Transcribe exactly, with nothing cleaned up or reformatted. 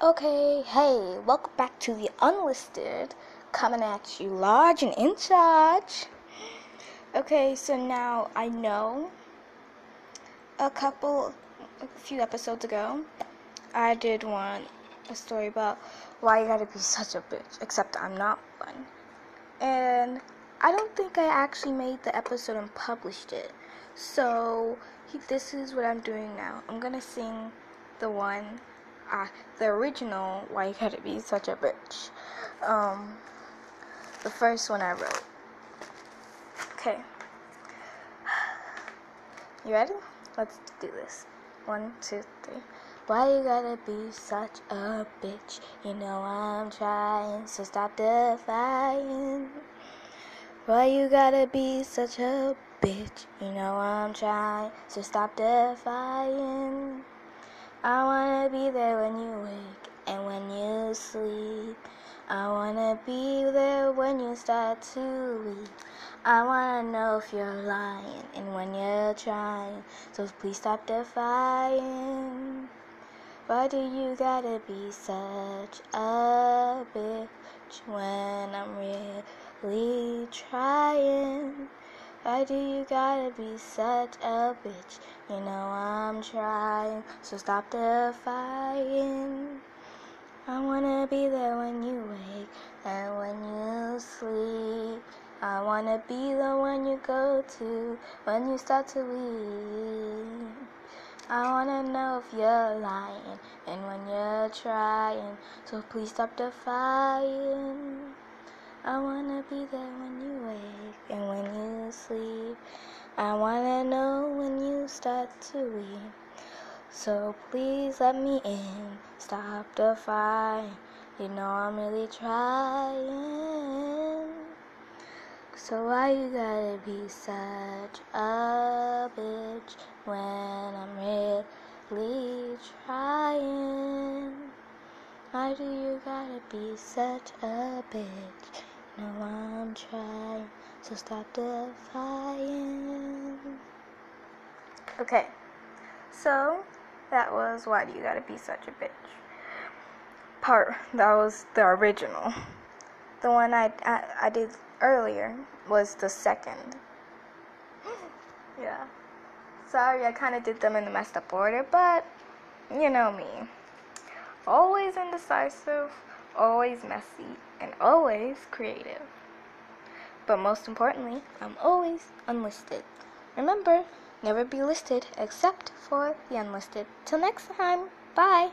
Okay, hey, welcome back to the Unlisted, coming at you large and in charge. Okay, so now I know a couple, a few episodes ago, I did one, a story about why you gotta be such a bitch, except I'm not one. And I don't think I actually made the episode and published it. So, he, this is what I'm doing now. I'm gonna sing the one... Uh, the original, why you gotta be such a bitch. Um, the first one I wrote. Okay. You ready? Let's do this. One, two, three. Why you gotta be such a bitch? You know I'm trying, so stop defying. Why you gotta be such a bitch? You know I'm trying, so stop defying. I wanna be there when you wake and when you sleep. I wanna be there when you start to weep. I wanna know if you're lying and when you're trying, so please stop defying. Why do you gotta be such a bitch when I'm really trying? Why do you gotta be such a bitch? You know I'm trying, so stop defying. I wanna be there when you wake and when you sleep. I wanna be the one you go to when you start to leave. I wanna know if you're lying and when you're trying, so please stop defying. I wanna be there when you wake and when you sleep. I wanna know when you start to weep. So please let me in. Stop the fight. You know I'm really trying. So why you gotta be such a bitch when I'm really trying? Why do you gotta be such a bitch? No, I'm trying, so stop defying. Okay, so that was Why Do You Gotta Be Such a Bitch? Part, that was the original. The one I, I, I did earlier was the second. Yeah. Sorry, I kind of did them in the messed up order, but you know me. Always indecisive, always messy, and always creative. But most importantly, I'm always unlisted. Remember, never be listed except for the unlisted. Till next time, bye!